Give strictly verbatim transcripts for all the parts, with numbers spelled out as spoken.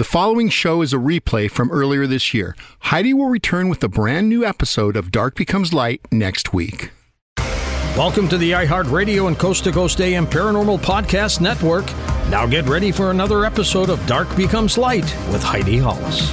The following show is a replay from earlier this year. Heidi will return with a brand new episode of Dark Becomes Light next week. Welcome to the iHeartRadio and Coast to Coast A M Paranormal Podcast Network. Now get ready for another episode of Dark Becomes Light with Heidi Hollis.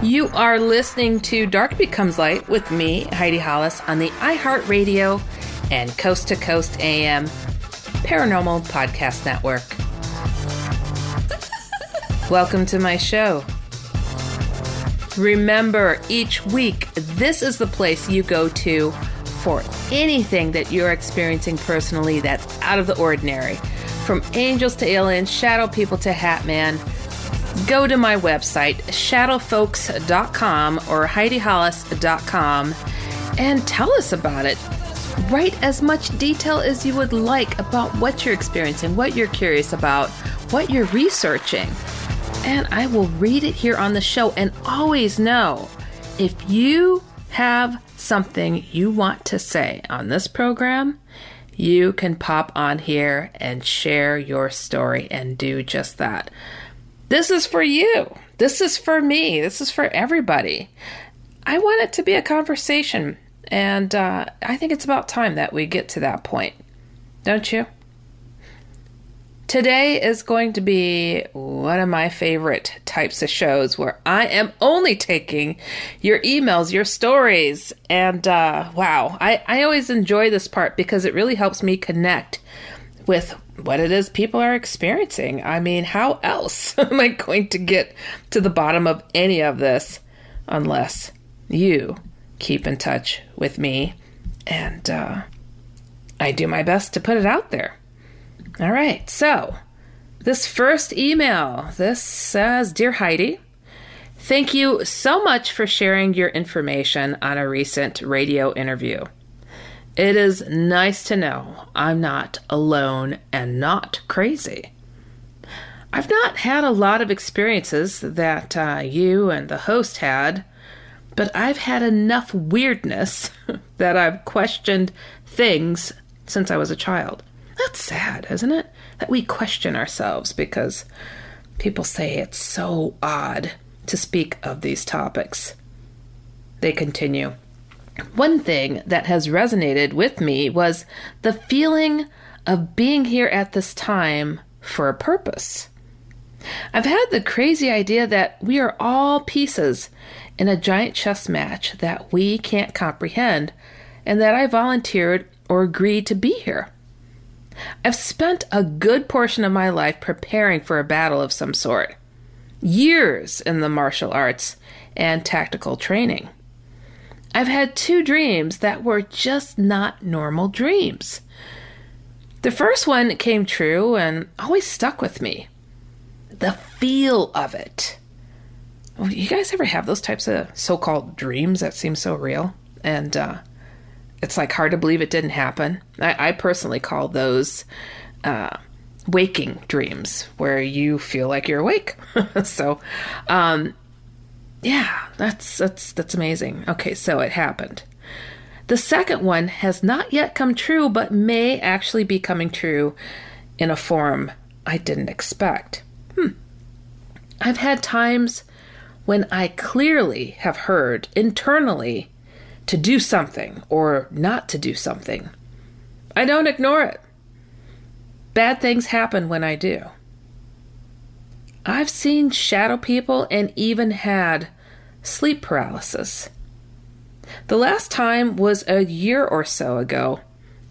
You are listening to Dark Becomes Light with me, Heidi Hollis, on the iHeartRadio and Coast to Coast A M Paranormal Podcast Network. Welcome to my show. Remember, each week, this is the place you go to for anything that you're experiencing personally that's out of the ordinary. From angels to aliens, shadow people to Hat Man. Go to my website, shadow folks dot com or Heidi Hollis dot com, and tell us about it. Write as much detail as you would like about what you're experiencing, what you're curious about, what you're researching. And I will read it here on the show. And always know, if you have something you want to say on this program, you can pop on here and share your story and do just that. This is for you. This is for me. This is for everybody. I want it to be a conversation, and uh, I think it's about time that we get to that point. Don't you? Today is going to be one of my favorite types of shows where I am only taking your emails, your stories, and uh, wow, I, I always enjoy this part because it really helps me connect with what it is people are experiencing. I mean, how else am I going to get to the bottom of any of this unless you keep in touch with me? And uh, I do my best to put it out there. All right, so this first email, this says, Dear Heidi, thank you so much for sharing your information on a recent radio interview. It is nice to know I'm not alone and not crazy. I've not had a lot of experiences that uh, you and the host had, but I've had enough weirdness that I've questioned things since I was a child. That's sad, isn't it? That we question ourselves because people say it's so odd to speak of these topics. They continue. One thing that has resonated with me was the feeling of being here at this time for a purpose. I've had the crazy idea that we are all pieces in a giant chess match that we can't comprehend, and that I volunteered or agreed to be here. I've spent a good portion of my life preparing for a battle of some sort, years in the martial arts and tactical training. I've had two dreams that were just not normal dreams. The first one came true and always stuck with me. The feel of it. You guys ever have those types of so-called dreams that seem so real? And uh, it's like hard to believe it didn't happen. I, I personally call those uh, waking dreams where you feel like you're awake. so, um Yeah, that's that's that's amazing. Okay, so it happened. The second one has not yet come true, but may actually be coming true in a form I didn't expect. Hmm. I've had times when I clearly have heard internally to do something or not to do something. I don't ignore it. Bad things happen when I do. I've seen shadow people and even had sleep paralysis. The last time was a year or so ago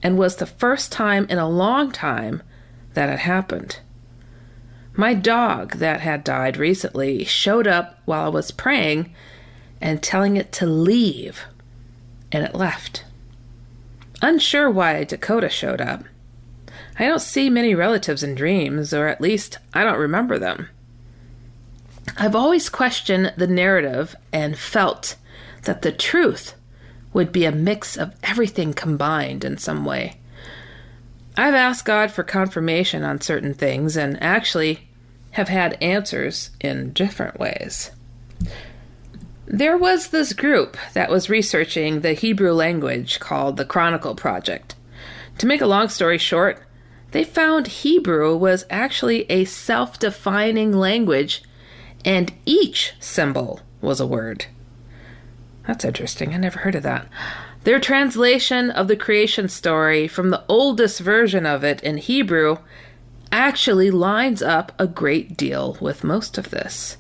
and was the first time in a long time that it happened. My dog that had died recently showed up while I was praying and telling it to leave, and it left. Unsure why Dakota showed up. I don't see many relatives in dreams, or at least I don't remember them. I've always questioned the narrative and felt that the truth would be a mix of everything combined in some way. I've asked God for confirmation on certain things and actually have had answers in different ways. There was this group that was researching the Hebrew language called the Chronicle Project. To make a long story short, they found Hebrew was actually a self-defining language, and each symbol was a word. That's interesting. I never heard of that. Their translation of the creation story from the oldest version of it in Hebrew actually lines up a great deal with most of this.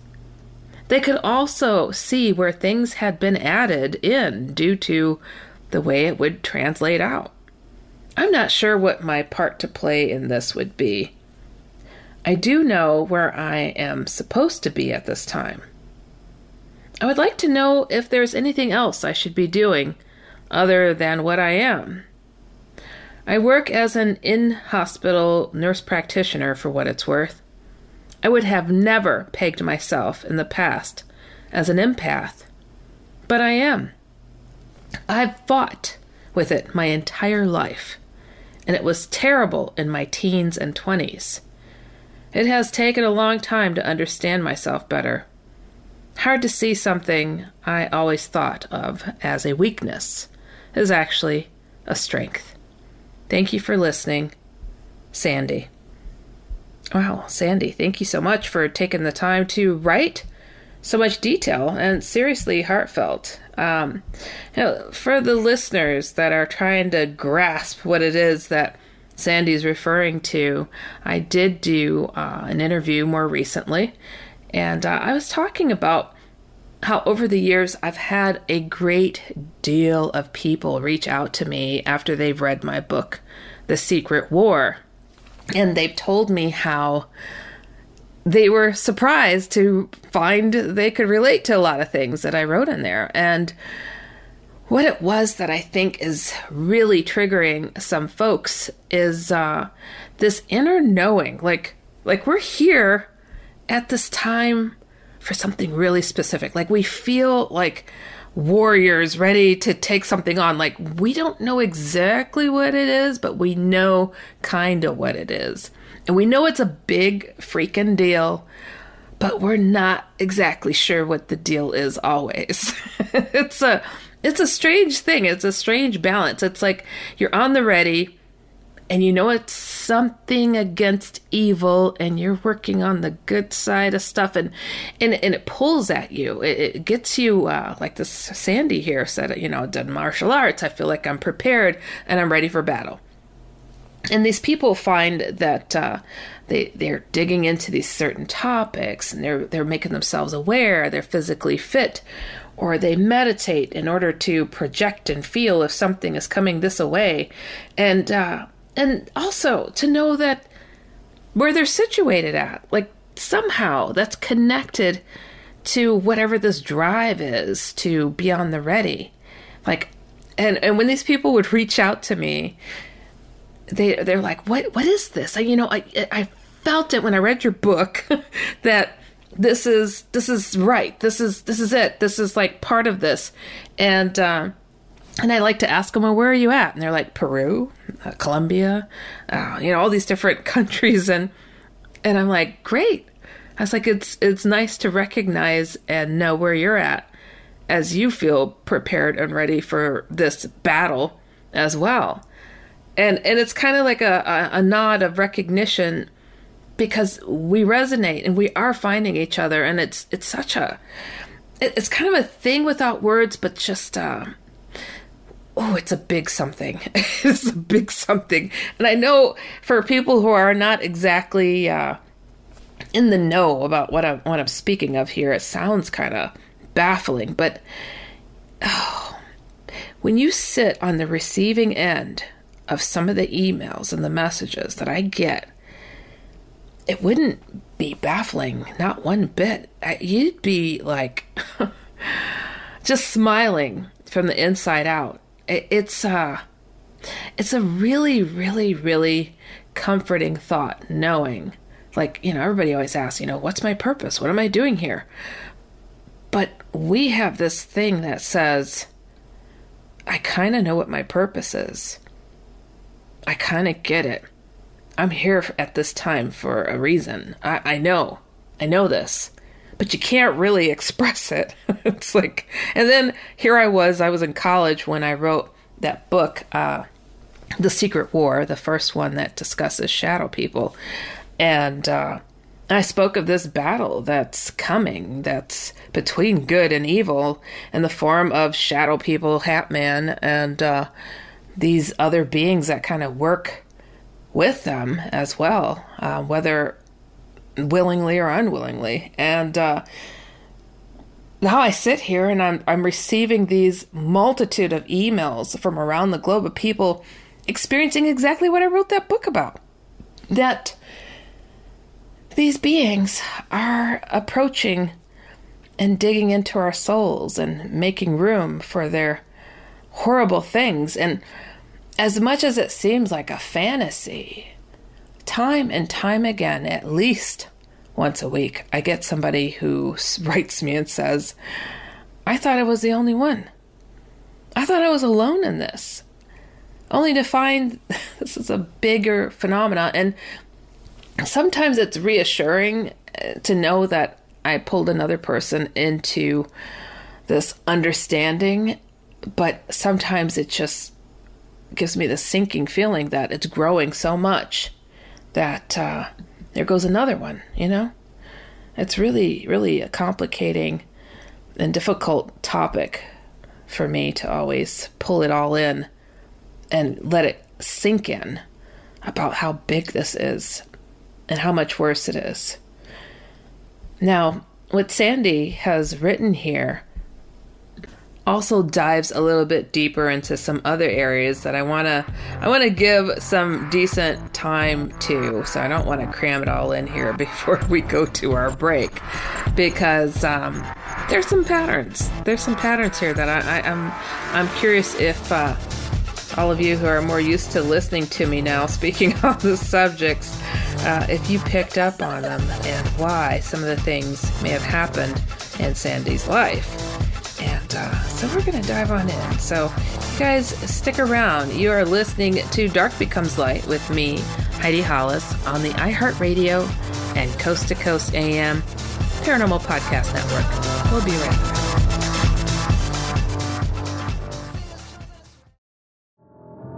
They could also see where things had been added in due to the way it would translate out. I'm not sure what my part to play in this would be. I do know where I am supposed to be at this time. I would like to know if there's anything else I should be doing other than what I am. I work as an in-hospital nurse practitioner for what it's worth. I would have never pegged myself in the past as an empath, but I am. I've fought with it my entire life, and it was terrible in my teens and twenties. It has taken a long time to understand myself better. Hard to see something I always thought of as a weakness is actually a strength. Thank you for listening, Sandy. Wow, Sandy, thank you so much for taking the time to write so much detail and seriously heartfelt. Um, you know, for the listeners that are trying to grasp what it is that Sandy's referring to, I did do uh, an interview more recently. And uh, I was talking about how over the years I've had a great deal of people reach out to me after they've read my book, The Secret War. And they've told me how they were surprised to find they could relate to a lot of things that I wrote in there. And what it was that I think is really triggering some folks is uh, this inner knowing. Like, like we're here at this time for something really specific. Like we feel like warriors ready to take something on. Like we don't know exactly what it is, but we know kind of what it is. And we know it's a big freaking deal, but we're not exactly sure what the deal is always. It's a, it's a strange thing. It's a strange balance. It's like you're on the ready, and you know it's something against evil, and you're working on the good side of stuff, and and, and it pulls at you. It, it gets you, uh, like this Sandy here said, you know, done martial arts. I feel like I'm prepared, and I'm ready for battle. And these people find that uh, they, they're digging into these certain topics, and they're they're making themselves aware, they're physically fit, or they meditate in order to project and feel if something is coming this way. And... Uh, And also to know that where they're situated at, like somehow that's connected to whatever this drive is to be on the ready. Like, and, and when these people would reach out to me, they, they're like, what, what is this? I, you know, I, I felt it when I read your book that this is, this is right. This is, this is it. This is like part of this. And, um, And I like to ask them, well, where are you at? And they're like, Peru, uh, Colombia, uh, you know, all these different countries. And and I'm like, great. I was like, it's it's nice to recognize and know where you're at as you feel prepared and ready for this battle as well. And and it's kind of like a, a, a nod of recognition because we resonate and we are finding each other. And it's, it's such a, it's kind of a thing without words, but just... Uh, Oh, it's a big something. It's a big something. And I know for people who are not exactly uh, in the know about what I'm, what I'm speaking of here, it sounds kind of baffling. But oh, when you sit on the receiving end of some of the emails and the messages that I get, it wouldn't be baffling, not one bit. I, you'd be like just smiling from the inside out. It, it's uh, it's a really, really, really comforting thought, knowing, like, you know, everybody always asks, you know, what's my purpose? What am I doing here? But we have this thing that says, I kind of know what my purpose is. I kind of get it. I'm here at this time for a reason. I, I know. I know this. But you can't really express it. It's like, and then here I was. I was in college when I wrote that book, uh, The Secret War, the first one that discusses shadow people. And uh, I spoke of this battle that's coming, that's between good and evil, in the form of shadow people, Hat Man, and uh, these other beings that kind of work with them as well, uh, whether willingly or unwillingly. And uh, now I sit here and I'm I'm receiving these multitude of emails from around the globe of people experiencing exactly what I wrote that book about. That these beings are approaching and digging into our souls and making room for their horrible things. And as much as it seems like a fantasy, time and time again, at least once a week, I get somebody who writes me and says, I thought I was the only one. I thought I was alone in this. Only to find this is a bigger phenomenon. And sometimes it's reassuring to know that I pulled another person into this understanding, but sometimes it just gives me the sinking feeling that it's growing so much that uh, there goes another one, you know? It's really, really a complicating and difficult topic for me to always pull it all in and let it sink in about how big this is and how much worse it is. Now, what Sandy has written here also dives a little bit deeper into some other areas that I want to I want to give some decent time to, so I don't want to cram it all in here before we go to our break, because um, there's some patterns. There's some patterns here that I, I, I'm, I'm curious if uh, all of you who are more used to listening to me now speaking on the subjects, uh, if you picked up on them and why some of the things may have happened in Sandy's life. And uh, so we're going to dive on in. So you guys stick around. You are listening to Dark Becomes Light with me, Heidi Hollis, on the iHeartRadio and Coast to Coast A M Paranormal Podcast Network. We'll be right back.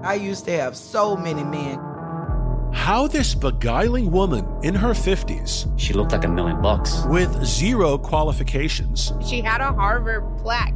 I used to have so many men. How this beguiling woman in her fifties. She looked like a million bucks. With zero qualifications. She had a Harvard plaque.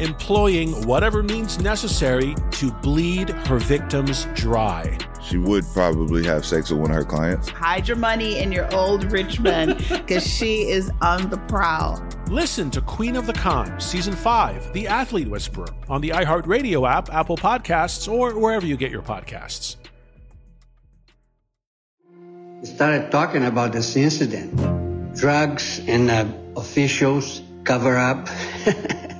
Employing whatever means necessary to bleed her victims dry. She would probably have sex with one of her clients. Hide your money in your old rich man, because she is on the prowl. Listen to Queen of the Con, Season five, The Athlete Whisperer, on the iHeartRadio app, Apple Podcasts, or wherever you get your podcasts. We started talking about this incident. Drugs and uh, officials cover up.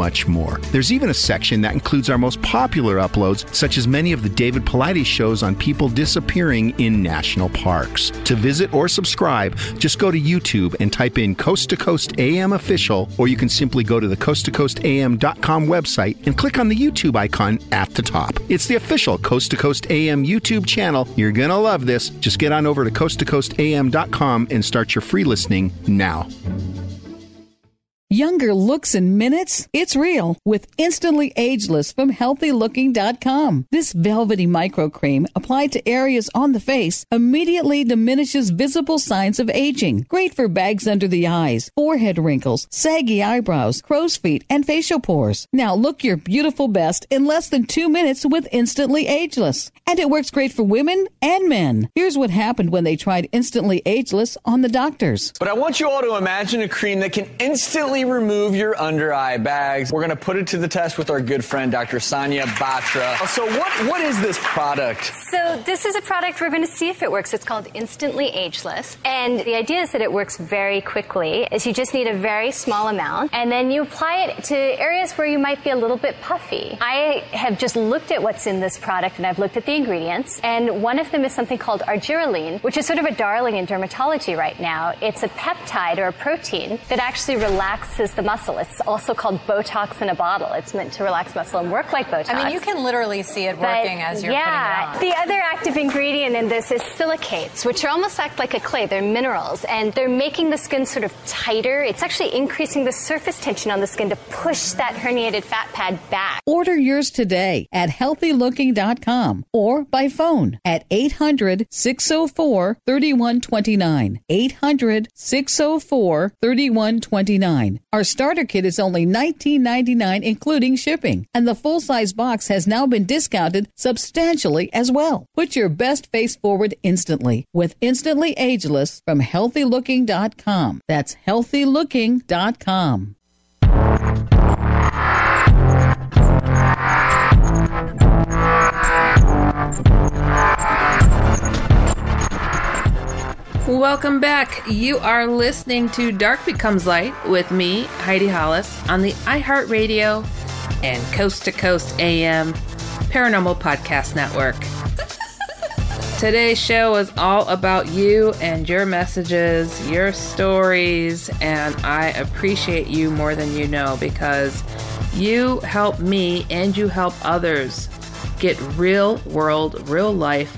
much more. There's even a section that includes our most popular uploads, such as many of the David Pilates shows on people disappearing in national parks. To visit or subscribe, just go to YouTube and type in Coast to Coast A M Official, or you can simply go to the coast to coast a m dot com website and click on the YouTube icon at the top. It's the official Coast to Coast A M YouTube channel. You're gonna love this. Just get on over to coast to coast a m dot com and start your free listening now. Younger looks in minutes? It's real with Instantly Ageless from healthy looking dot com. This velvety micro cream applied to areas on the face immediately diminishes visible signs of aging. Great for bags under the eyes, forehead wrinkles, saggy eyebrows, crow's feet, and facial pores. Now look your beautiful best in less than two minutes with Instantly Ageless. And it works great for women and men. Here's what happened when they tried Instantly Ageless on the doctors. But I want you all to imagine a cream that can instantly remove your under eye bags. We're going to put it to the test with our good friend, Doctor Sanya Batra. So what, what is this product? So this is a product we're going to see if it works. It's called Instantly Ageless. And the idea is that it works very quickly, is you just need a very small amount, and then you apply it to areas where you might be a little bit puffy. I have just looked at what's in this product, and I've looked at the ingredients, and one of them is something called argireline, which is sort of a darling in dermatology right now. It's a peptide or a protein that actually relaxes is the muscle. It's also called Botox in a bottle. It's meant to relax muscle and work like Botox. I mean, you can literally see it working but, as you're yeah, putting it on. The other active ingredient in this is silicates, which are almost act like a clay. They're minerals, and they're making the skin sort of tighter. It's actually increasing the surface tension on the skin to push that herniated fat pad back. Order yours today at healthy looking dot com or by phone at eight hundred, six oh four, three one two nine. eight hundred, six oh four, three one two nine. Our starter kit is only nineteen ninety-nine, including shipping, and the full-size box has now been discounted substantially as well. Put your best face forward instantly with Instantly Ageless from healthy looking dot com. That's healthy looking dot com. Welcome back. You are listening to Dark Becomes Light with me, Heidi Hollis, on the iHeartRadio and Coast to Coast A M Paranormal Podcast Network. Today's show is all about you and your messages, your stories, and I appreciate you more than you know, because you help me and you help others get real world, real life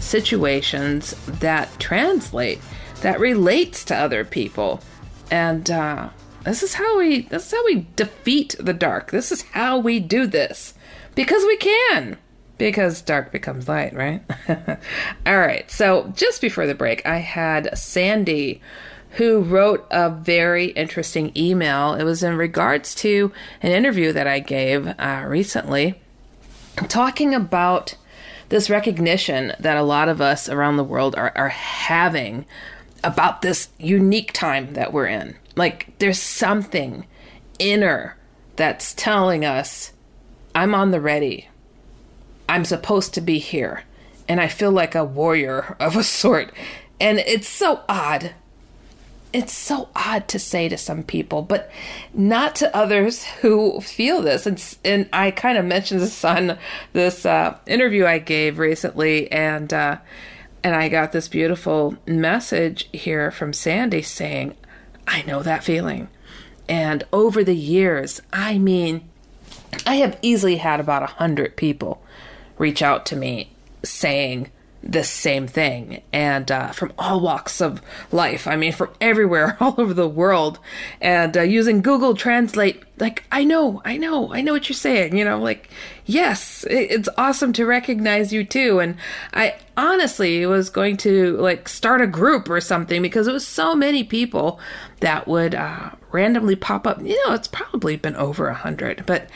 situations that translate, that relates to other people. And uh, this is how we this is how we defeat the dark. This is how we do this, because we can. Because dark becomes light, right? All right. So just before the break, I had Sandy, who wrote a very interesting email. It was in regards to an interview that I gave uh, recently, talking about this recognition that a lot of us around the world are, are having about this unique time that we're in. Like, there's something inner that's telling us, I'm on the ready. I'm supposed to be here. And I feel like a warrior of a sort. And it's so odd. It's so odd to say to some people, but not to others who feel this. And, and I kind of mentioned this on this uh, interview I gave recently. And, uh, and I got this beautiful message here from Sandy saying, I know that feeling. And over the years, I mean, I have easily had about a hundred people reach out to me saying the same thing, and uh, from all walks of life. I mean, from everywhere, all over the world, and uh, using Google Translate. Like, I know, I know, I know what you're saying. You know, like, yes, it's awesome to recognize you too. And I honestly was going to like start a group or something, because it was so many people that would uh, randomly pop up. You know, it's probably been over a hundred, but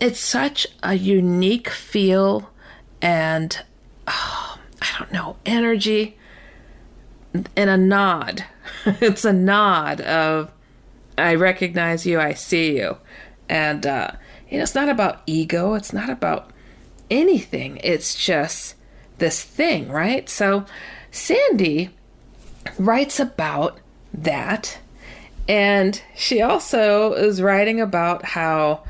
it's such a unique feel and, oh, I don't know, energy and a nod. It's a nod of, I recognize you, I see you. And, uh, you know, it's not about ego. It's not about anything. It's just this thing, right? So Sandy writes about that. And she also is writing about how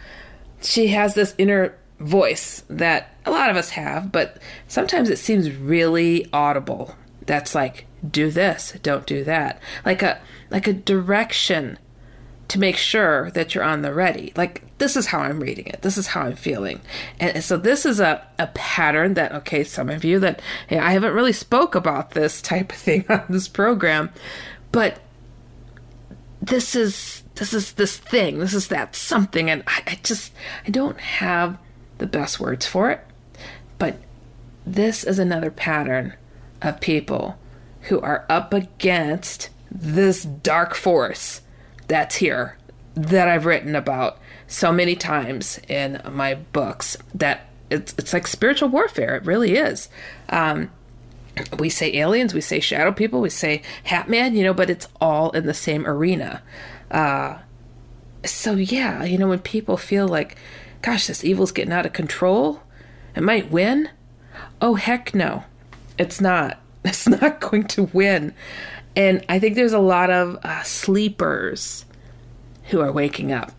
she has this inner voice that a lot of us have, but sometimes it seems really audible. That's like, do this, don't do that. Like a, like a direction to make sure that you're on the ready. Like, this is how I'm reading it. This is how I'm feeling. And, and so this is a, a pattern that, okay, some of you that, you know, I haven't really spoke about this type of thing on this program, but this is, this is this thing, this is that something. And I, I just, I don't have the best words for it. But this is another pattern of people who are up against this dark force that's here, that I've written about so many times in my books, that it's it's like spiritual warfare. It really is. Um, we say aliens, we say shadow people, we say Hat Man, you know, but it's all in the same arena. Uh, so yeah, you know, when people feel like, gosh, this evil's getting out of control, it might win. Oh, heck no, it's not. It's not going to win. And I think there's a lot of uh, sleepers who are waking up.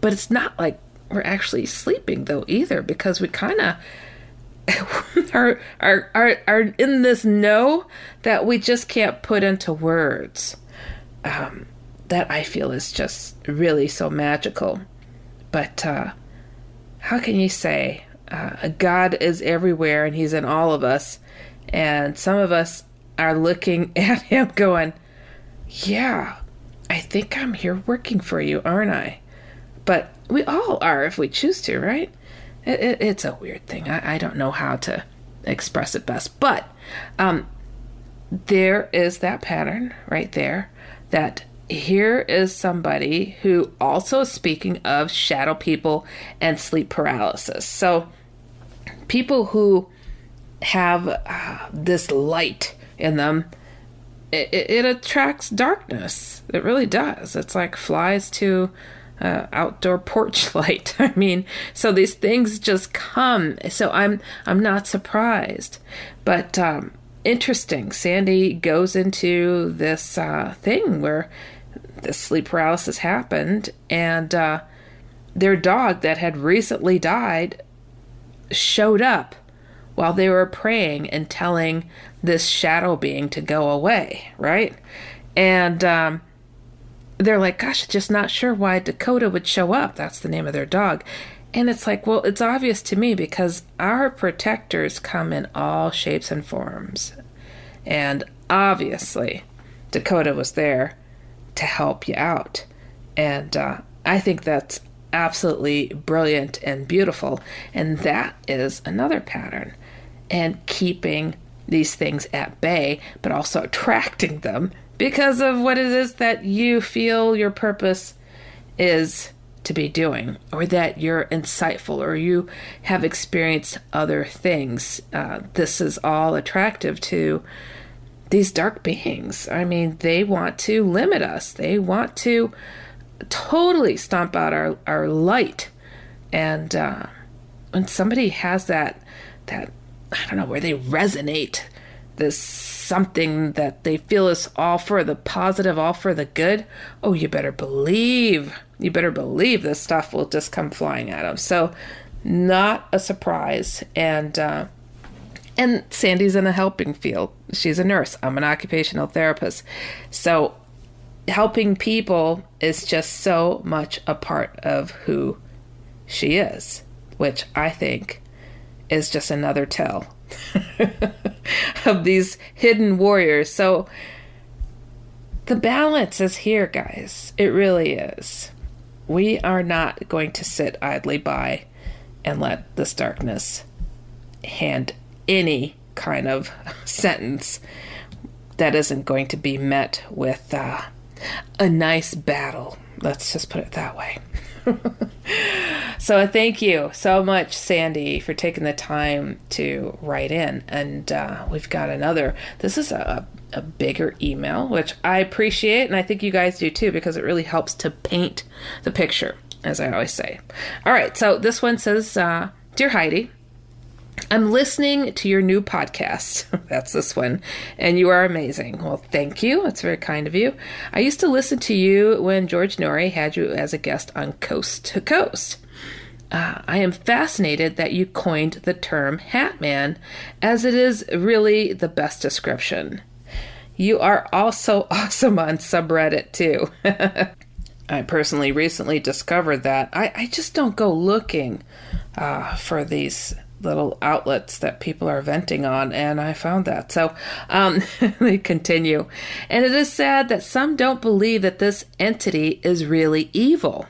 But it's not like we're actually sleeping, though, either, because we kind of are, are, are, are in this know that we just can't put into words. Um, that I feel is just really so magical. But uh, how can you say uh, God is everywhere and he's in all of us? And some of us are looking at him going, yeah, I think I'm here working for you, aren't I? But we all are if we choose to, right? It, it, it's a weird thing. I, I don't know how to express it best. But um, there is that pattern right there, that here is somebody who also is speaking of shadow people and sleep paralysis. So people who have uh, this light in them, it, it, it attracts darkness. It really does. It's like flies to uh, outdoor porch light. I mean, so these things just come. So I'm I'm not surprised. But um, interesting. Sandy goes into this uh, thing where the sleep paralysis happened, and uh, their dog that had recently died showed up while they were praying and telling this shadow being to go away, right? And um, they're like, gosh, just not sure why Dakota would show up. That's the name of their dog. And it's like, well, it's obvious to me, because our protectors come in all shapes and forms. And obviously, Dakota was there to help you out. And uh, I think that's absolutely brilliant and beautiful. And that is another pattern. And keeping these things at bay, but also attracting them because of what it is that you feel your purpose is to be doing, or that you're insightful, or you have experienced other things. Uh, this is all attractive to these dark beings. I mean, they want to limit us. They want to totally stomp out our, our light. And uh, when somebody has that, that, I don't know, where they resonate, this something that they feel is all for the positive, all for the good, oh, you better believe, you better believe this stuff will just come flying at them. So not a surprise. And, uh, and Sandy's in a helping field. She's a nurse. I'm an occupational therapist. So helping people is just so much a part of who she is, which I think is just another tell of these hidden warriors. So the balance is here, guys. It really is. We are not going to sit idly by and let this darkness hand any kind of sentence that isn't going to be met with uh, a nice battle. Let's just put it that way. So thank you so much, Sandy, for taking the time to write in. And uh, we've got another. This is a, a bigger email, which I appreciate. And I think you guys do, too, because it really helps to paint the picture, as I always say. All right. So this one says, uh, Dear Heidi, I'm listening to your new podcast. That's this one. And you are amazing. Well, thank you. That's very kind of you. I used to listen to you when George Norrie had you as a guest on Coast to Coast. Uh, I am fascinated that you coined the term Hat Man, as it is really the best description. You are also awesome on subreddit, too. I personally recently discovered that I, I just don't go looking uh, for these little outlets that people are venting on, and I found that. So um, they continue. And it is sad that some don't believe that this entity is really evil.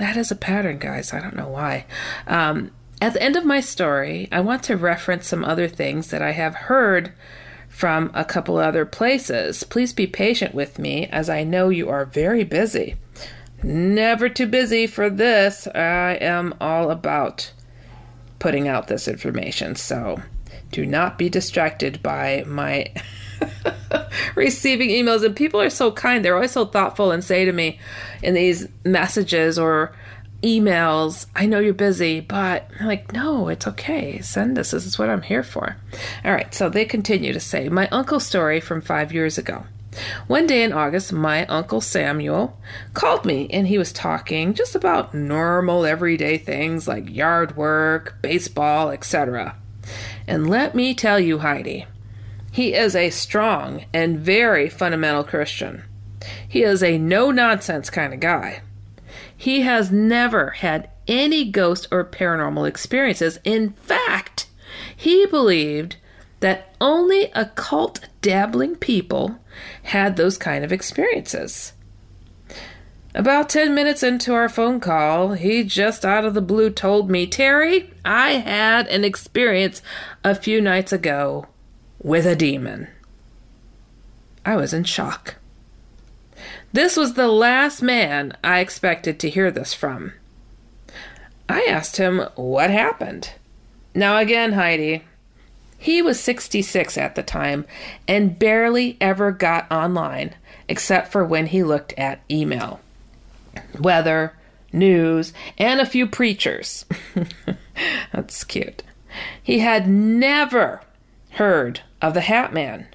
That is a pattern, guys. I don't know why. Um, at the end of my story, I want to reference some other things that I have heard from a couple other places. Please be patient with me, as I know you are very busy. Never too busy for this. I am all about putting out this information, so do not be distracted by my receiving emails. And people are so kind. They're always so thoughtful and say to me in these messages or emails, I know you're busy, but I'm like, no, it's okay. Send this. This is what I'm here for. All right. So they continue to say, my uncle's story from five years ago. One day in August, my uncle Samuel called me, and he was talking just about normal everyday things like yard work, baseball, et cetera. And let me tell you, Heidi, he is a strong and very fundamental Christian. He is a no-nonsense kind of guy. He has never had any ghost or paranormal experiences. In fact, he believed that only occult dabbling people had those kind of experiences. About ten minutes into our phone call, he just out of the blue told me, Terry, I had an experience a few nights ago with a demon. I was in shock. This was the last man I expected to hear this from. I asked him what happened. Now again, Heidi, he was sixty-six at the time and barely ever got online, except for when he looked at email, weather, news, and a few preachers. That's cute. He had never heard of the Hat Man.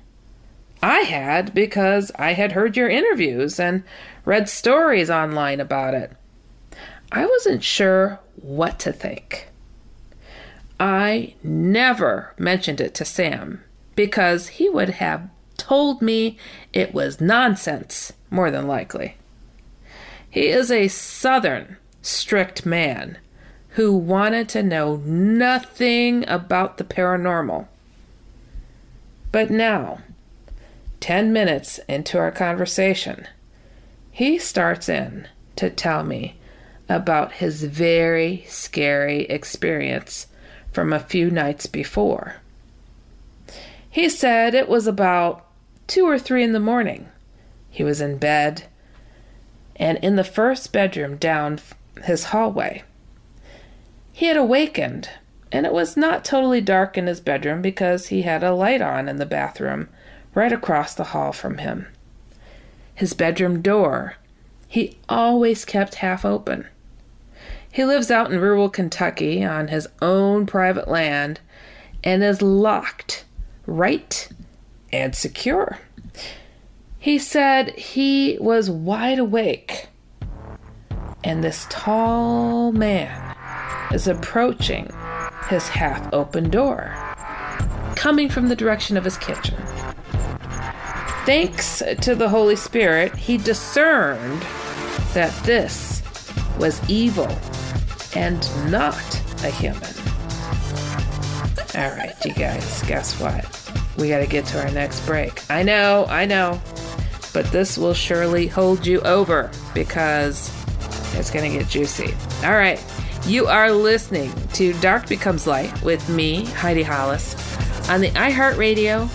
I had, because I had heard your interviews and read stories online about it. I wasn't sure what to think. I never mentioned it to Sam because he would have told me it was nonsense, more than likely. He is a southern, strict man who wanted to know nothing about the paranormal. But now, ten minutes into our conversation, he starts in to tell me about his very scary experience from a few nights before. He said it was about two or three in the morning. He was in bed and in the first bedroom down his hallway. He had awakened, and it was not totally dark in his bedroom because he had a light on in the bathroom right across the hall from him. His bedroom door, he always kept half open. He lives out in rural Kentucky on his own private land and is locked right and secure. He said he was wide awake, and this tall man is approaching his half-open door, coming from the direction of his kitchen. Thanks to the Holy Spirit, he discerned that this was evil and not a human. All right, you guys, guess what? We got to get to our next break. I know, I know, but this will surely hold you over because it's going to get juicy. All right, you are listening to Dark Becomes Light with me, Heidi Hollis, on the iHeartRadio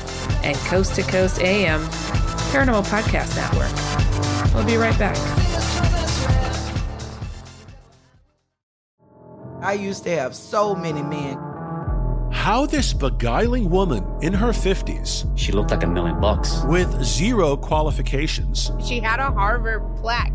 and Coast to Coast A M Paranormal Podcast Network. We'll be right back. I used to have so many men. How this beguiling woman in her fifties. She looked like a million bucks. With zero qualifications. She had a Harvard plaque.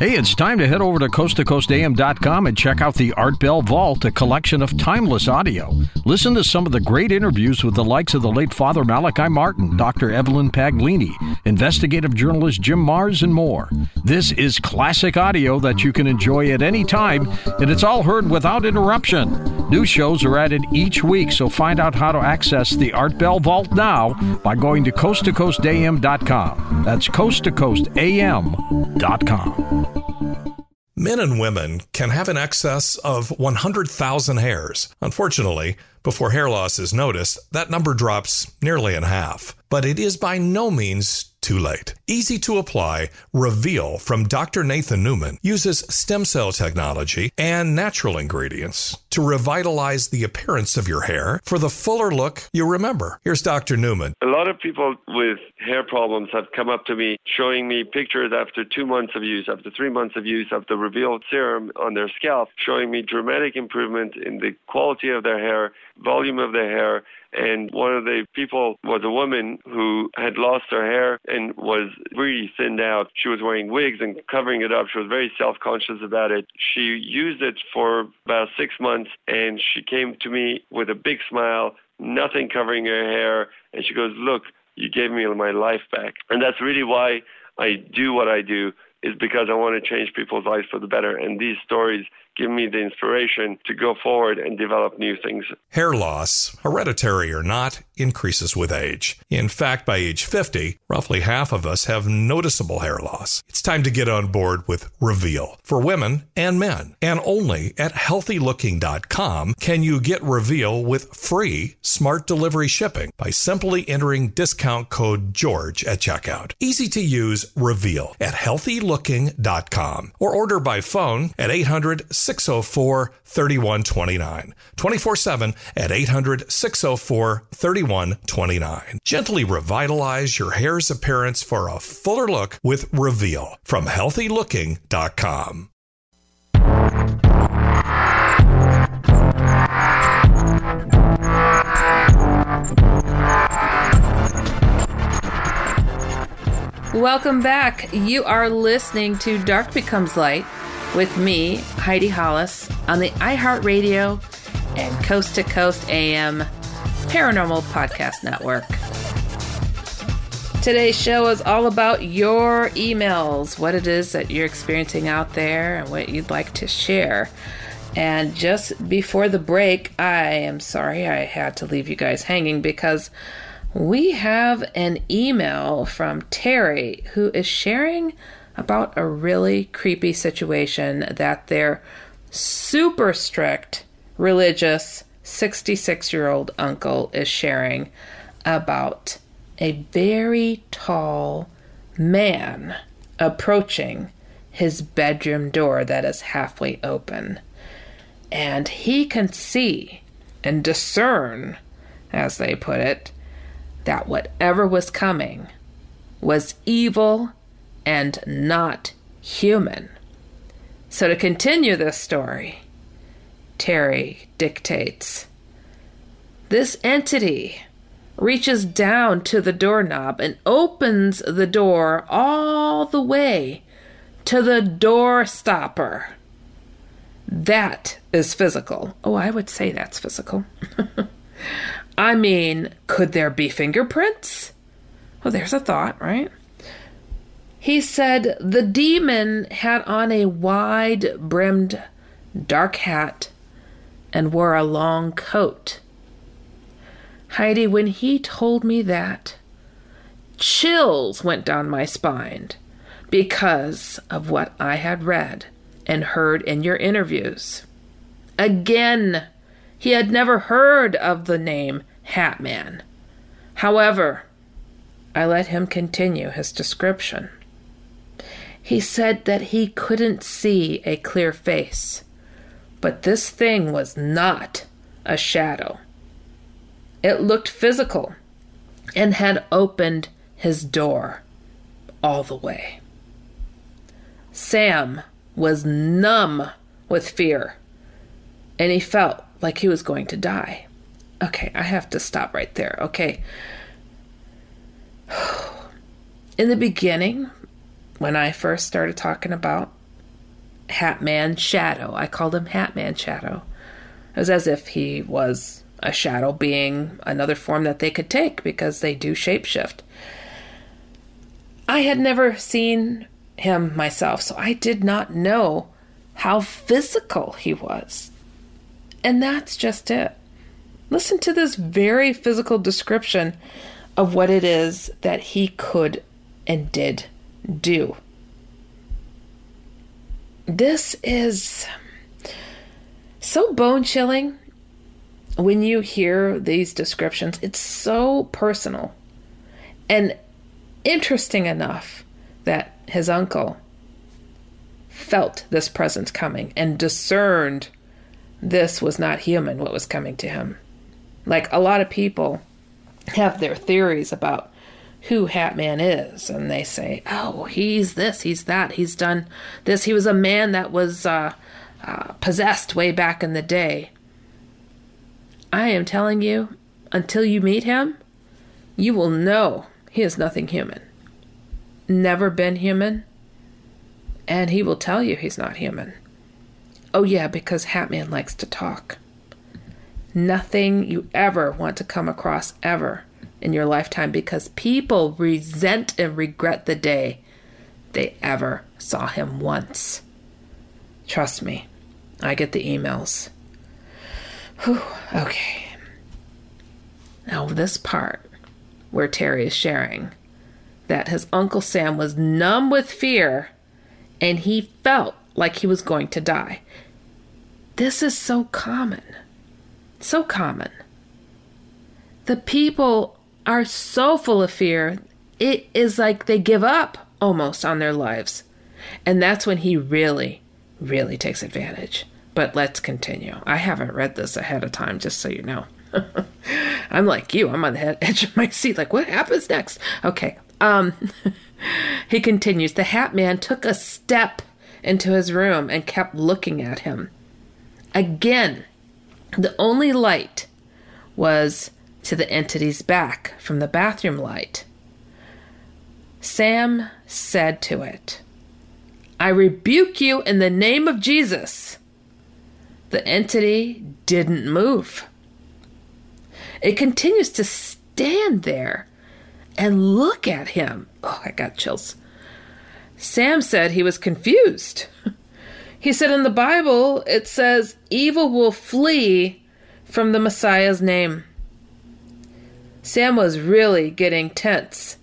Hey, it's time to head over to coast to coast a m dot com and check out the Art Bell Vault, a collection of timeless audio. Listen to some of the great interviews with the likes of the late Father Malachi Martin, Doctor Evelyn Paglini, investigative journalist Jim Mars, and more. This is classic audio that you can enjoy at any time, and it's all heard without interruption. New shows are added each week, so find out how to access the Art Bell Vault now by going to coast to coast a m dot com. That's coast to coast a m dot com. Men and women can have an excess of one hundred thousand hairs. Unfortunately, before hair loss is noticed, that number drops nearly in half. But it is by no means too late. Easy to apply, Reveal from Doctor Nathan Newman uses stem cell technology and natural ingredients to revitalize the appearance of your hair for the fuller look you remember. Here's Doctor Newman. A lot of people with hair problems have come up to me showing me pictures after two months of use, after three months of use of the Reveal serum on their scalp, showing me dramatic improvement in the quality of their hair, volume of their hair. And one of the people was a woman who had lost her hair and was really thinned out. She was wearing wigs and covering it up. She was very self-conscious about it. She used it for about six months, and she came to me with a big smile, nothing covering her hair. And she goes, "Look, you gave me my life back." And that's really why I do what I do, is because I want to change people's lives for the better. And these stories give me the inspiration to go forward and develop new things. Hair loss, hereditary or not, increases with age. In fact, by age fifty, roughly half of us have noticeable hair loss. It's time to get on board with Reveal for women and men. And only at healthy looking dot com can you get Reveal with free smart delivery shipping by simply entering discount code George at checkout. Easy to use Reveal at healthy looking dot com or order by phone at eight hundred, six oh four, three one two nine, twenty-four seven at eight hundred, six oh four, three one two nine. Gently revitalize your hair's appearance for a fuller look with Reveal from healthy looking dot com. Welcome back. You are listening to Dark Becomes Light with me, Heidi Hollis, on the iHeartRadio and Coast to Coast A M Paranormal Podcast Network. Today's show is all about your emails, what it is that you're experiencing out there and what you'd like to share. And just before the break, I am sorry I had to leave you guys hanging because we have an email from Terry who is sharing about a really creepy situation that their super strict religious sixty-six-year-old uncle is sharing about a very tall man approaching his bedroom door that is halfway open. And he can see and discern, as they put it, that whatever was coming was evil and not human. So to continue this story, Terry dictates, this entity reaches down to the doorknob and opens the door all the way to the door stopper. That is physical. Oh, I would say that's physical. I mean, could there be fingerprints? Oh, there's a thought, right? He said the demon had on a wide-brimmed dark hat and wore a long coat. Heidi, when he told me that, chills went down my spine because of what I had read and heard in your interviews. Again, he had never heard of the name Hat Man. However, I let him continue his description. He said that he couldn't see a clear face, but this thing was not a shadow. It looked physical and had opened his door all the way. Sam was numb with fear, and he felt like he was going to die. Okay, I have to stop right there. Okay. In the beginning, when I first started talking about Hat Man Shadow. I called him Hat Man Shadow. It was as if he was a shadow being, another form that they could take because they do shapeshift. I had never seen him myself, so I did not know how physical he was. And that's just it. Listen to this very physical description of what it is that he could and did do. This is so bone-chilling when you hear these descriptions. It's so personal and interesting enough that his uncle felt this presence coming and discerned this was not human, what was coming to him. Like, a lot of people have their theories about who Hat Man is, and they say, oh, he's this, he's that, he's done this. He was a man that was uh, uh, possessed way back in the day. I am telling you, until you meet him, you will know he is nothing human. Never been human, and he will tell you he's not human. Oh yeah, because Hat Man likes to talk. Nothing you ever want to come across ever in your lifetime, because people resent and regret the day they ever saw him once. Trust me, I get the emails. Whew, okay. Now this part where Terry is sharing that his Uncle Sam was numb with fear and he felt like he was going to die. This is so common. So common. The people are so full of fear, it is like they give up almost on their lives. And that's when he really, really takes advantage. But let's continue. I haven't read this ahead of time, just so you know. I'm like you. I'm on the edge of my seat. Like, what happens next? Okay. Um, he continues. The Hat Man took a step into his room and kept looking at him. Again, the only light was to the entity's back from the bathroom light. Sam said to it, I rebuke you in the name of Jesus. The entity didn't move. It continues to stand there and look at him. Oh, I got chills. Sam said he was confused. He said in the Bible, it says, evil will flee from the Messiah's name. Sam was really getting tense.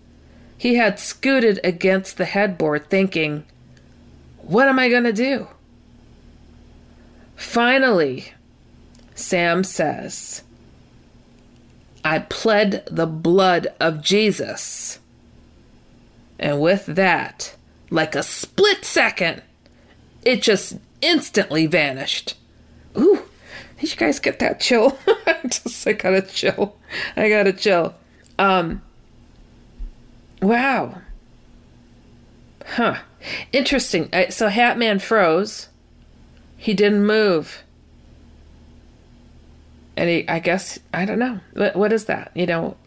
He had scooted against the headboard thinking, what am I going to do? Finally, Sam says, I pled the blood of Jesus. And with that, like a split second, it just instantly vanished. Ooh, did you guys get that chill? just, I got a chill. I got a chill. Um, wow. Huh. Interesting. So Hat Man froze. He didn't move. And he, I guess, I don't know. What, what is that? You know,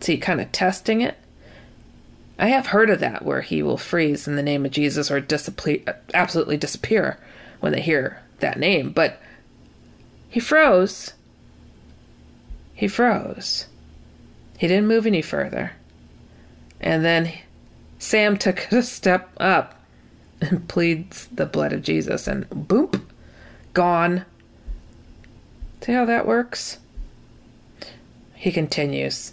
is he kind of testing it? I have heard of that, where he will freeze in the name of Jesus or disappear, absolutely disappear when they hear that name. But he froze. He froze. He didn't move any further. And then Sam took a step up and pleads the blood of Jesus, and boop, gone. See how that works? He continues.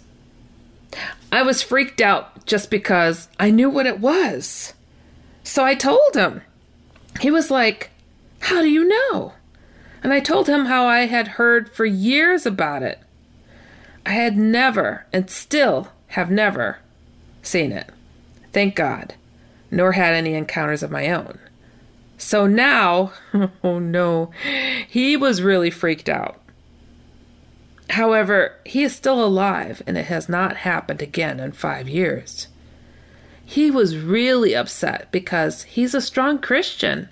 I was freaked out just because I knew what it was. So I told him. He was like, how do you know? And I told him how I had heard for years about it. I had never, and still have never, seen it. Thank God. Nor had any encounters of my own. So now, oh no, he was really freaked out. However, he is still alive, and it has not happened again in five years. He was really upset because he's a strong Christian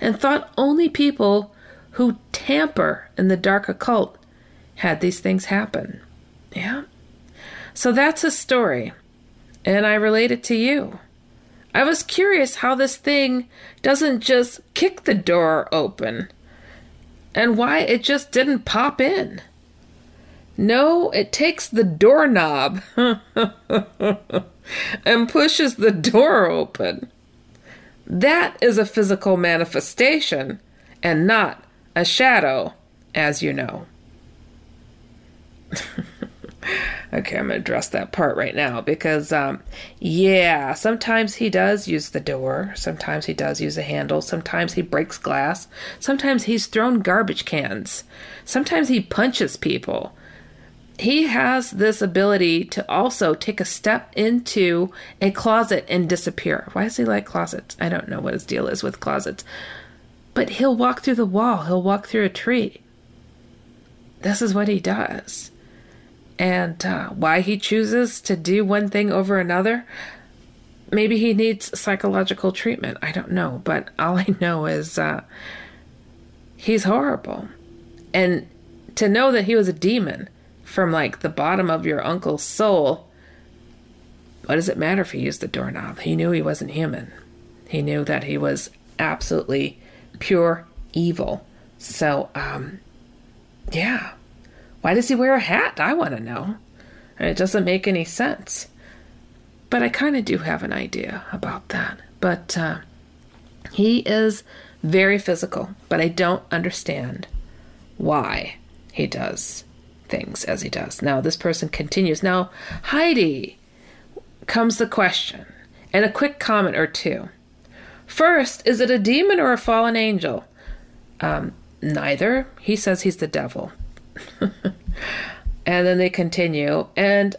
and thought only people who tamper in the dark occult had these things happen. Yeah. So that's his story, and I relate it to you. I was curious how this thing doesn't just kick the door open and why it just didn't pop in. No, it takes the doorknob and pushes the door open. That is a physical manifestation and not a shadow, as you know. Okay, I'm going to address that part right now because, um, yeah, sometimes he does use the door. Sometimes he does use a handle. Sometimes he breaks glass. Sometimes he's thrown garbage cans. Sometimes he punches people. He has this ability to also take a step into a closet and disappear. Why does he like closets? I don't know what his deal is with closets. But he'll walk through the wall. He'll walk through a tree. This is what he does. And uh, why he chooses to do one thing over another, maybe he needs psychological treatment. I don't know, but all I know is uh, he's horrible. And to know that he was a demon from like the bottom of your uncle's soul, what does it matter if he used the doorknob? He knew he wasn't human. He knew that he was absolutely pure evil. So, um, yeah. Why does he wear a hat? I want to know. And it doesn't make any sense. But I kind of do have an idea about that. But uh, he is very physical. But I don't understand why he does things as he does. Now, this person continues. Now, Heidi, comes the question. And a quick comment or two. First, is it a demon or a fallen angel? Um, neither. He says he's the devil. And then they continue. And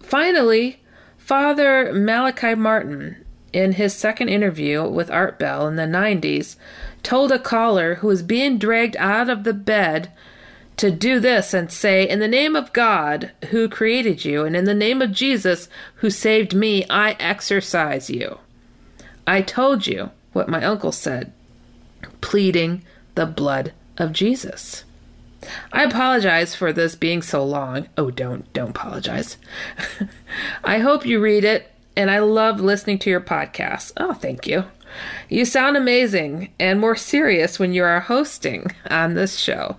finally, Father Malachi Martin, in his second interview with Art Bell in the nineties, told a caller who was being dragged out of the bed to do this and say, "In the name of God who created you, and in the name of Jesus who saved me, I exorcise you. I told you what my uncle said," pleading the blood of Jesus. I apologize for this being so long. Oh, don't, don't apologize. I hope you read it, and I love listening to your podcast. Oh, thank you. You sound amazing and more serious when you are hosting on this show.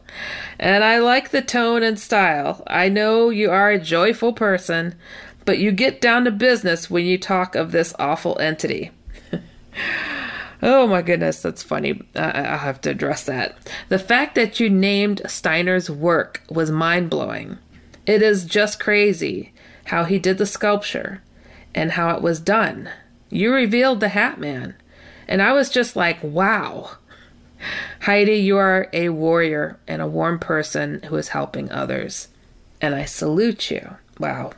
And I like the tone and style. I know you are a joyful person, but you get down to business when you talk of this awful entity. Oh my goodness, that's funny. Uh, I'll have to address that. The fact that you named Steiner's work was mind-blowing. It is just crazy how he did the sculpture and how it was done. You revealed the Hat Man, and I was just like, wow. Heidi, you are a warrior and a warm person who is helping others, and I salute you. Wow.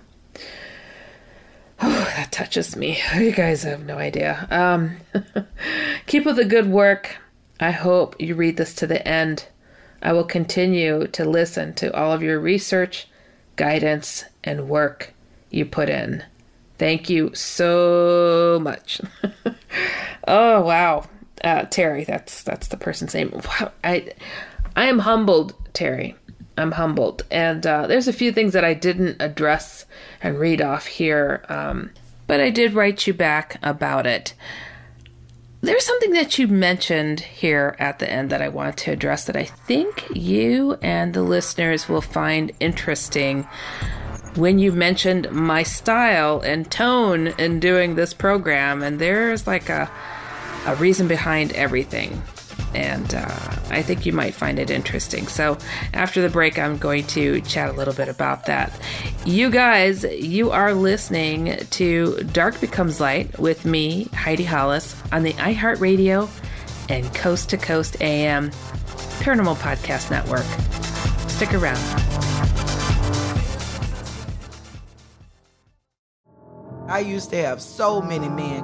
Oh, that touches me. You guys have no idea. Um, keep up the good work. I hope you read this to the end. I will continue to listen to all of your research, guidance, and work you put in. Thank you so much. Oh, wow. Uh, Terry, that's that's the person's name. Wow. I, I am humbled, Terry. I'm humbled. And uh, there's a few things that I didn't address and read off here, um, but I did write you back about it. There's something that you mentioned here at the end that I want to address that I think you and the listeners will find interesting. When you mentioned my style and tone in doing this program, and there's like a, a reason behind everything. And uh, I think you might find it interesting. So after the break, I'm going to chat a little bit about that. You guys, you are listening to Dark Becomes Light with me, Heidi Hollis, on the iHeartRadio and Coast to Coast A M Paranormal Podcast Network. Stick around. I used to have so many men.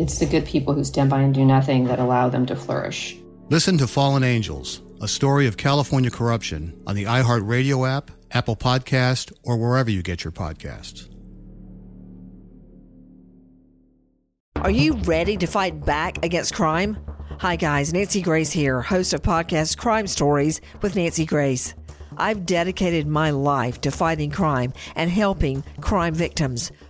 It's the good people who stand by and do nothing that allow them to flourish. Listen to Fallen Angels, a story of California corruption on the iHeartRadio app, Apple Podcast, or wherever you get your podcasts. Are you ready to fight back against crime? Hi guys, Nancy Grace here, host of podcast Crime Stories with Nancy Grace. I've dedicated my life to fighting crime and helping crime victims.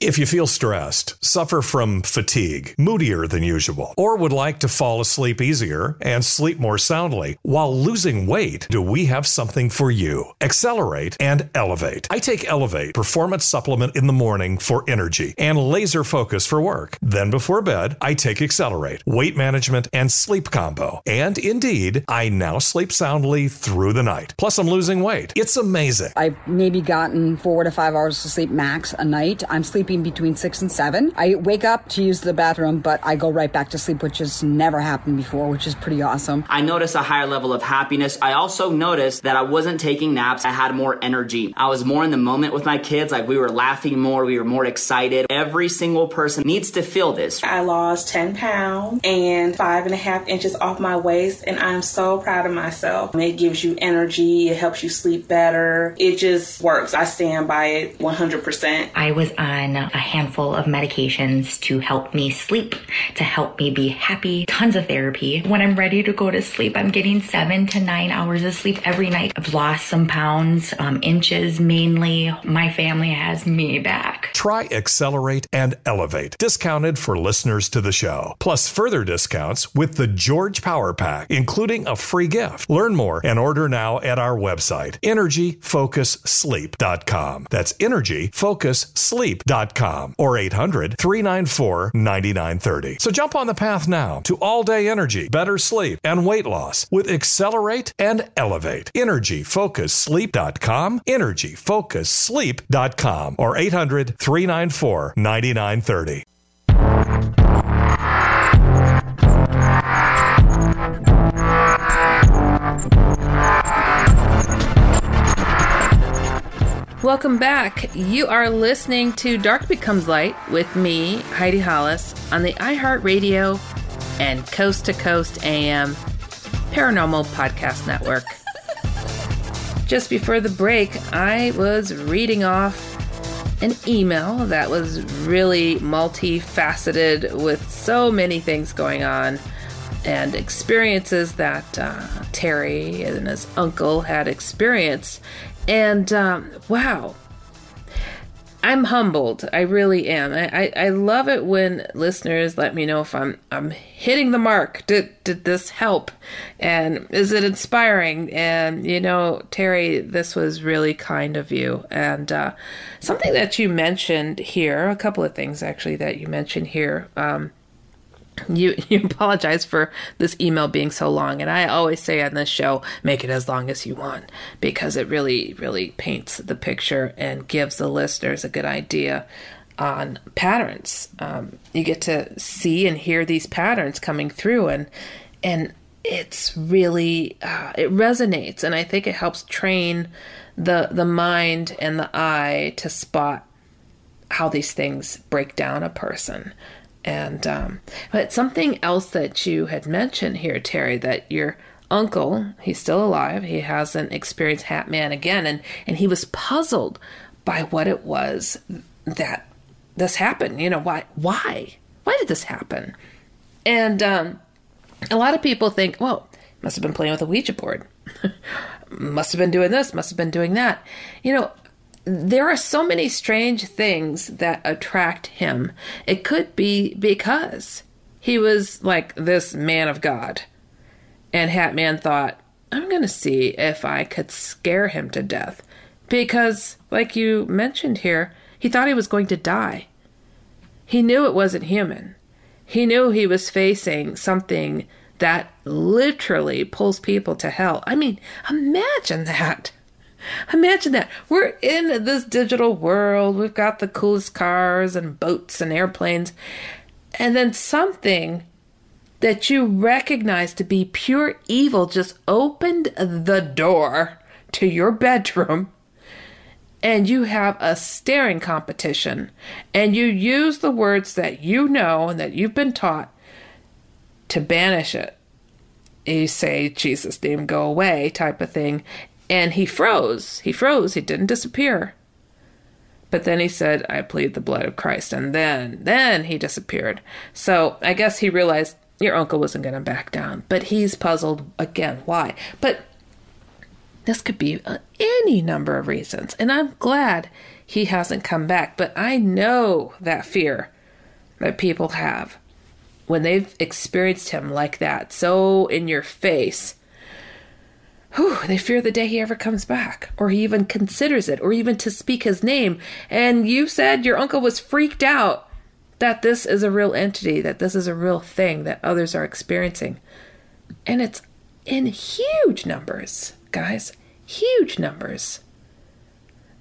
If you feel stressed, suffer from fatigue, moodier than usual, or would like to fall asleep easier and sleep more soundly while losing weight, do we have something for you. Accelerate and Elevate. I take Elevate Performance Supplement in the morning for energy and laser focus for work. Then before bed, I take Accelerate, Weight Management, and Sleep Combo. And indeed, I now sleep soundly through the night. Plus, I'm losing weight. It's amazing. I've maybe gotten four to five hours of sleep max a night. I'm sleeping between six and seven. I wake up to use the bathroom, but I go right back to sleep, which has never happened before, which is pretty awesome. I noticed a higher level of happiness. I also noticed that I wasn't taking naps. I had more energy. I was more in the moment with my kids. Like, we were laughing more. We were more excited. Every single person needs to feel this. I lost ten pounds and five and a half inches off my waist, and I'm so proud of myself. It gives you energy. It helps you sleep better. It just works. I stand by it one hundred percent. I was on a handful of medications to help me sleep, to help me be happy, tons of therapy. When I'm ready to go to sleep, I'm getting seven to nine hours of sleep every night. I've lost some pounds, um, inches mainly. My family has me back. Try Accelerate and Elevate. Discounted for listeners to the show. Plus further discounts with the George Power Pack, including a free gift. Learn more and order now at our website, energy focus sleep dot com. That's energy focus sleep dot com. Or eight hundred, three nine four, nine nine three zero. So jump on the path now to all-day energy, better sleep, and weight loss with Accelerate and Elevate. energy focus sleep dot com, energy focus sleep dot com, or eight hundred, three nine four, nine nine three zero. Welcome back. You are listening to Dark Becomes Light with me, Heidi Hollis, on the iHeartRadio and Coast to Coast A M Paranormal Podcast Network. Just before the break, I was reading off an email that was really multifaceted with so many things going on and experiences that uh, Terry and his uncle had experienced. And, um, wow, I'm humbled. I really am. I, I, I love it when listeners let me know if I'm I'm hitting the mark. Did did this help? And is it inspiring? And, you know, Terry, this was really kind of you. And uh, something that you mentioned here, a couple of things, actually, that you mentioned here, um, You you apologize for this email being so long, and I always say on this show, make it as long as you want, because it really, really paints the picture and gives the listeners a good idea on patterns. Um, you get to see and hear these patterns coming through, and and it's really, uh, it resonates, and I think it helps train the the mind and the eye to spot how these things break down a person. And, um, but something else that you had mentioned here, Terry, that your uncle, he's still alive. He hasn't experienced Hat Man again. And, and he was puzzled by what it was that this happened. You know, why, why, why did this happen? And, um, a lot of people think, well, must have been playing with a Ouija board. Must have been doing this, must have been doing that. You know, there are so many strange things that attract him. It could be because he was like this man of God. And Hat Man thought, I'm going to see if I could scare him to death. Because, like you mentioned here, he thought he was going to die. He knew it wasn't human. He knew he was facing something that literally pulls people to hell. I mean, imagine that. Imagine that. We're in this digital world. We've got the coolest cars and boats and airplanes. And then something that you recognize to be pure evil just opened the door to your bedroom. And you have a staring competition. And you use the words that you know and that you've been taught to banish it. You say, Jesus' name, go away, type of thing. And he froze. He froze. He didn't disappear. But then he said, I plead the blood of Christ. And then, then he disappeared. So I guess he realized your uncle wasn't going to back down. But he's puzzled again. Why? But this could be any number of reasons. And I'm glad he hasn't come back. But I know that fear that people have when they've experienced him like that. So in your face. Whew, they fear the day he ever comes back, or he even considers it, or even to speak his name. And you said your uncle was freaked out that this is a real entity, that this is a real thing that others are experiencing. And it's in huge numbers, guys, huge numbers.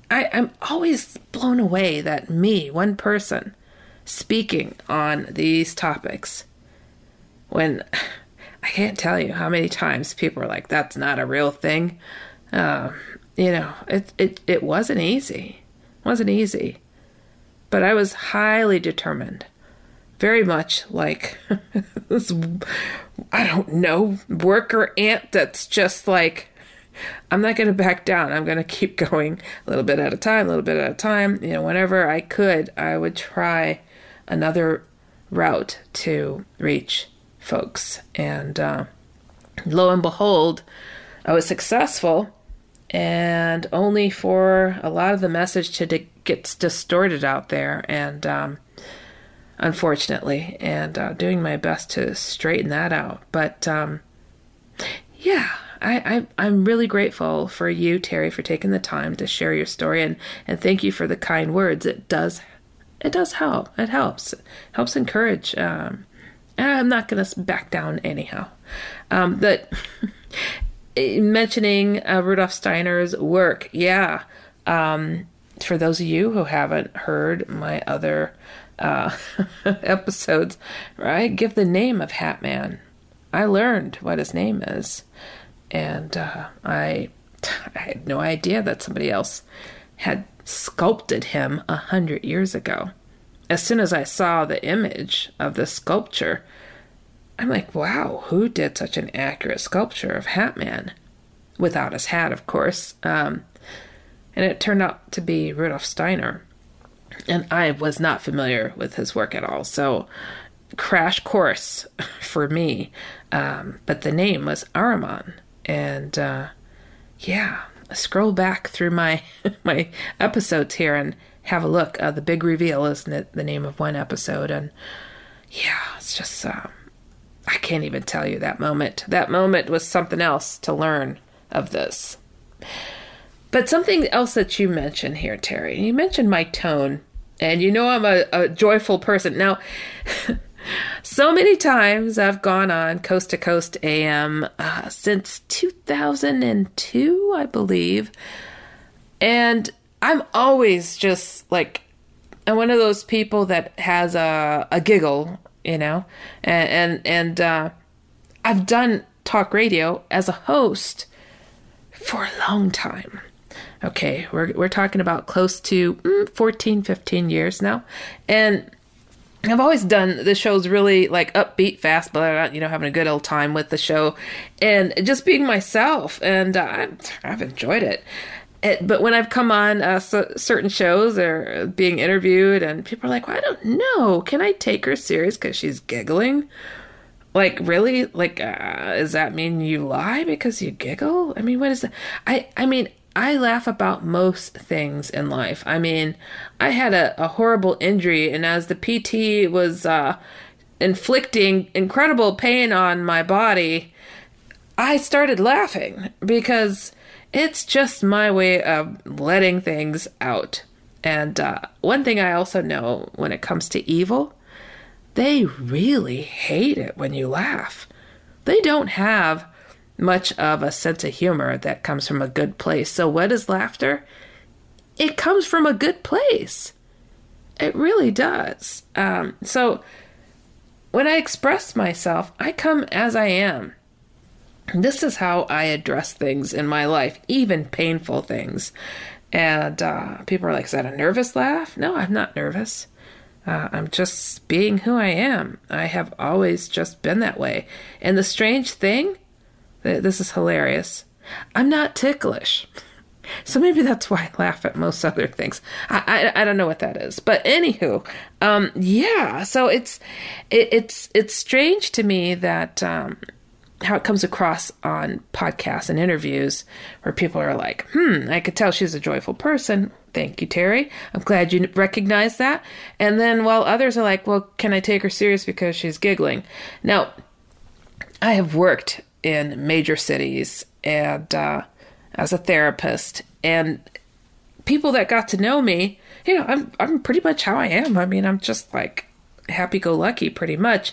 I, I'm always blown away that me, one person, speaking on these topics, when... I can't tell you how many times people are like, that's not a real thing. Um, you know, it, it, it wasn't easy. It wasn't easy. But I was highly determined. Very much like this, I don't know, worker ant that's just like, I'm not going to back down. I'm going to keep going a little bit at a time, a little bit at a time. You know, whenever I could, I would try another route to reach folks. And uh, lo and behold, I was successful, and only for a lot of the message to di- gets distorted out there. And um, unfortunately, and uh, doing my best to straighten that out. But um, yeah, I, I, I'm really grateful for you, Terry, for taking the time to share your story, and, and thank you for the kind words. It does, it does help. It helps, it helps encourage, um, I'm not going to back down anyhow. Um, but mentioning uh, Rudolf Steiner's work, yeah. Um, for those of you who haven't heard my other uh, episodes, right? Give the name of Hat Man. I learned what his name is. And uh, I, I had no idea that somebody else had sculpted him a hundred years ago. As soon as I saw the image of the sculpture, I'm like, wow, who did such an accurate sculpture of Hat Man? Without his hat, of course. Um, and it turned out to be Rudolf Steiner. And I was not familiar with his work at all. So crash course for me. Um, but the name was Ariman. And uh, yeah, I scroll back through my, my episodes here and have a look. Uh, the Big Reveal is the name of one episode. And yeah, it's just, um, I can't even tell you that moment. That moment was something else to learn of this. But something else that you mentioned here, Terry, you mentioned my tone, and you know I'm a, a joyful person. Now, so many times I've gone on Coast to Coast A M uh, since two thousand two, I believe, and I'm always just like, I'm one of those people that has a, a giggle, you know, and, and, and uh, I've done talk radio as a host for a long time. Okay, we're we're talking about close to mm, fourteen, fifteen years now. And I've always done the shows really like upbeat, fast, but you know, having a good old time with the show and just being myself. And uh, I've enjoyed it. it. But when I've come on uh, so, certain shows or being interviewed and people are like, well, I don't know, can I take her serious because she's giggling? Like, really? Like, uh, does that mean you lie because you giggle? I mean, what is that? I, I mean... I laugh about most things in life. I mean, I had a, a horrible injury, and as the P T was uh, inflicting incredible pain on my body, I started laughing because it's just my way of letting things out. And uh, one thing I also know when it comes to evil, they really hate it when you laugh. They don't have much of a sense of humor that comes from a good place. So what is laughter? It comes from a good place. It really does. Um, so when I express myself, I come as I am. This is how I address things in my life, even painful things. And uh, people are like, is that a nervous laugh? No, I'm not nervous. Uh, I'm just being who I am. I have always just been that way. And the strange thing, this is hilarious, I'm not ticklish. So maybe that's why I laugh at most other things. I I, I don't know what that is. But anywho, um, yeah, so it's it, it's it's strange to me that um, how it comes across on podcasts and interviews where people are like, hmm, I could tell she's a joyful person. Thank you, Terry. I'm glad you recognize that. And then while others are like, well, can I take her serious because she's giggling? Now, I have worked in major cities and uh, as a therapist, and people that got to know me, you know, I'm I'm pretty much how I am. I mean, I'm just like happy-go-lucky pretty much.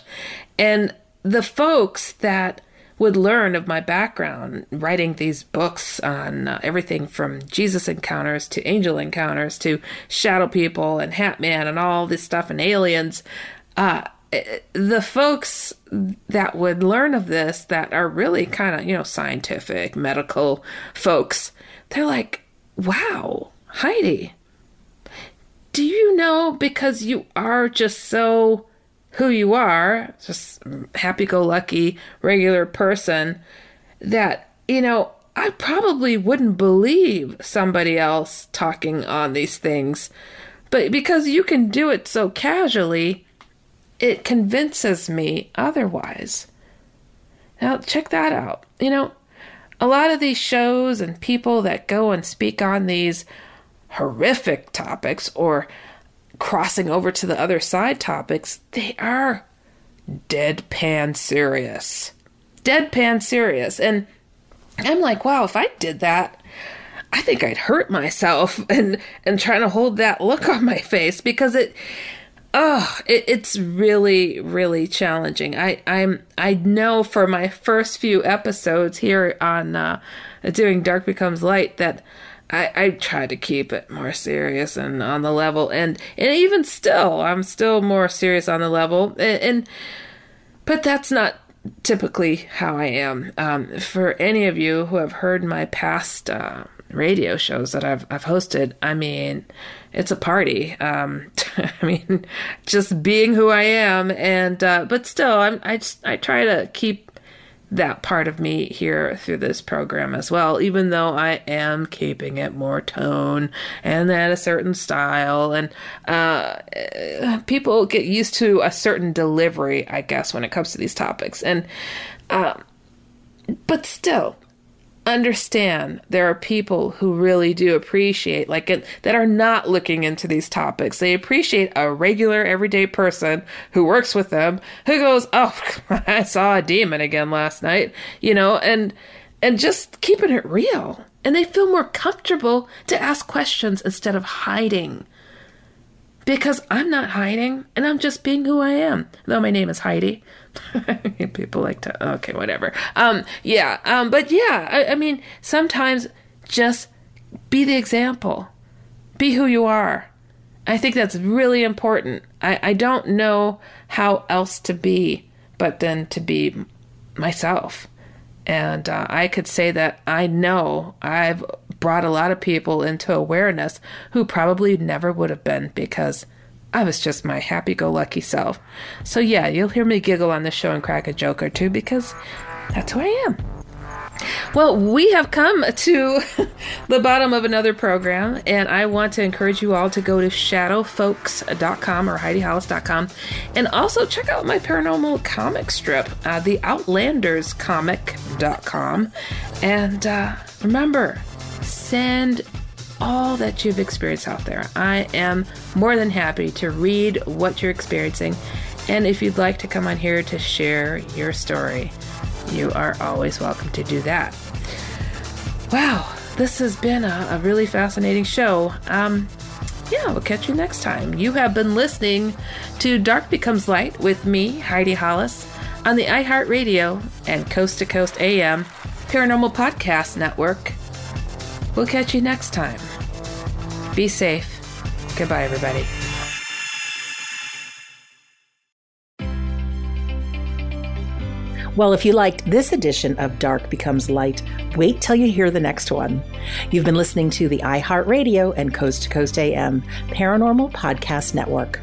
And the folks that would learn of my background, writing these books on uh, everything from Jesus encounters to angel encounters to shadow people and Hat Man and all this stuff and aliens, uh, the folks that would learn of this that are really kind of, you know, scientific, medical folks, they're like, wow, Heidi, do you know, because you are just so who you are, just happy-go-lucky, regular person, that, you know, I probably wouldn't believe somebody else talking on these things. But because you can do it so casually, it convinces me otherwise. Now, check that out. You know, a lot of these shows and people that go and speak on these horrific topics or crossing over to the other side topics, they are deadpan serious. Deadpan serious. And I'm like, wow, if I did that, I think I'd hurt myself and, and trying to hold that look on my face because it... Oh, it, it's really, really challenging. I, I'm, I know for my first few episodes here on uh, doing Dark Becomes Light that I, I tried to keep it more serious and on the level, and and even still, I'm still more serious on the level. And, and but that's not typically how I am. Um, for any of you who have heard my past uh, radio shows that I've I've hosted, I mean, it's a party. Um, I mean, just being who I am, and uh, but still, I'm I just I try to keep that part of me here through this program as well, even though I am keeping it more tone and at a certain style, and uh, people get used to a certain delivery, I guess, when it comes to these topics, and uh, but still. Understand there are people who really do appreciate, like, it, that are not looking into these topics. They appreciate a regular, everyday person who works with them, who goes, oh, I saw a demon again last night, you know, and and just keeping it real. And they feel more comfortable to ask questions instead of hiding. Because I'm not hiding, and I'm just being who I am. Though my name is Heidi. People like to, okay, whatever. Um, yeah, um, but yeah, I, I mean, sometimes just be the example. Be who you are. I think that's really important. I, I don't know how else to be, but then to be myself. And uh, I could say that I know I've brought a lot of people into awareness who probably never would have been, because I was just my happy-go-lucky self. So yeah, you'll hear me giggle on this show and crack a joke or two, because that's who I am. Well, we have come to the bottom of another program, and I want to encourage you all to go to shadow folks dot com or Heidi Hollis dot com, and also check out my paranormal comic strip, uh, the outlanders comic dot com. And uh, remember, send all that you've experienced out there. I am more than happy to read what you're experiencing. And if you'd like to come on here to share your story, you are always welcome to do that. Wow, this has been a, a really fascinating show. Um, yeah, we'll catch you next time. You have been listening to Dark Becomes Light with me, Heidi Hollis, on the iHeartRadio and Coast to Coast A M Paranormal Podcast Network. We'll catch you next time. Be safe. Goodbye, everybody. Well, if you liked this edition of Dark Becomes Light, wait till you hear the next one. You've been listening to the iHeartRadio and Coast to Coast A M Paranormal Podcast Network.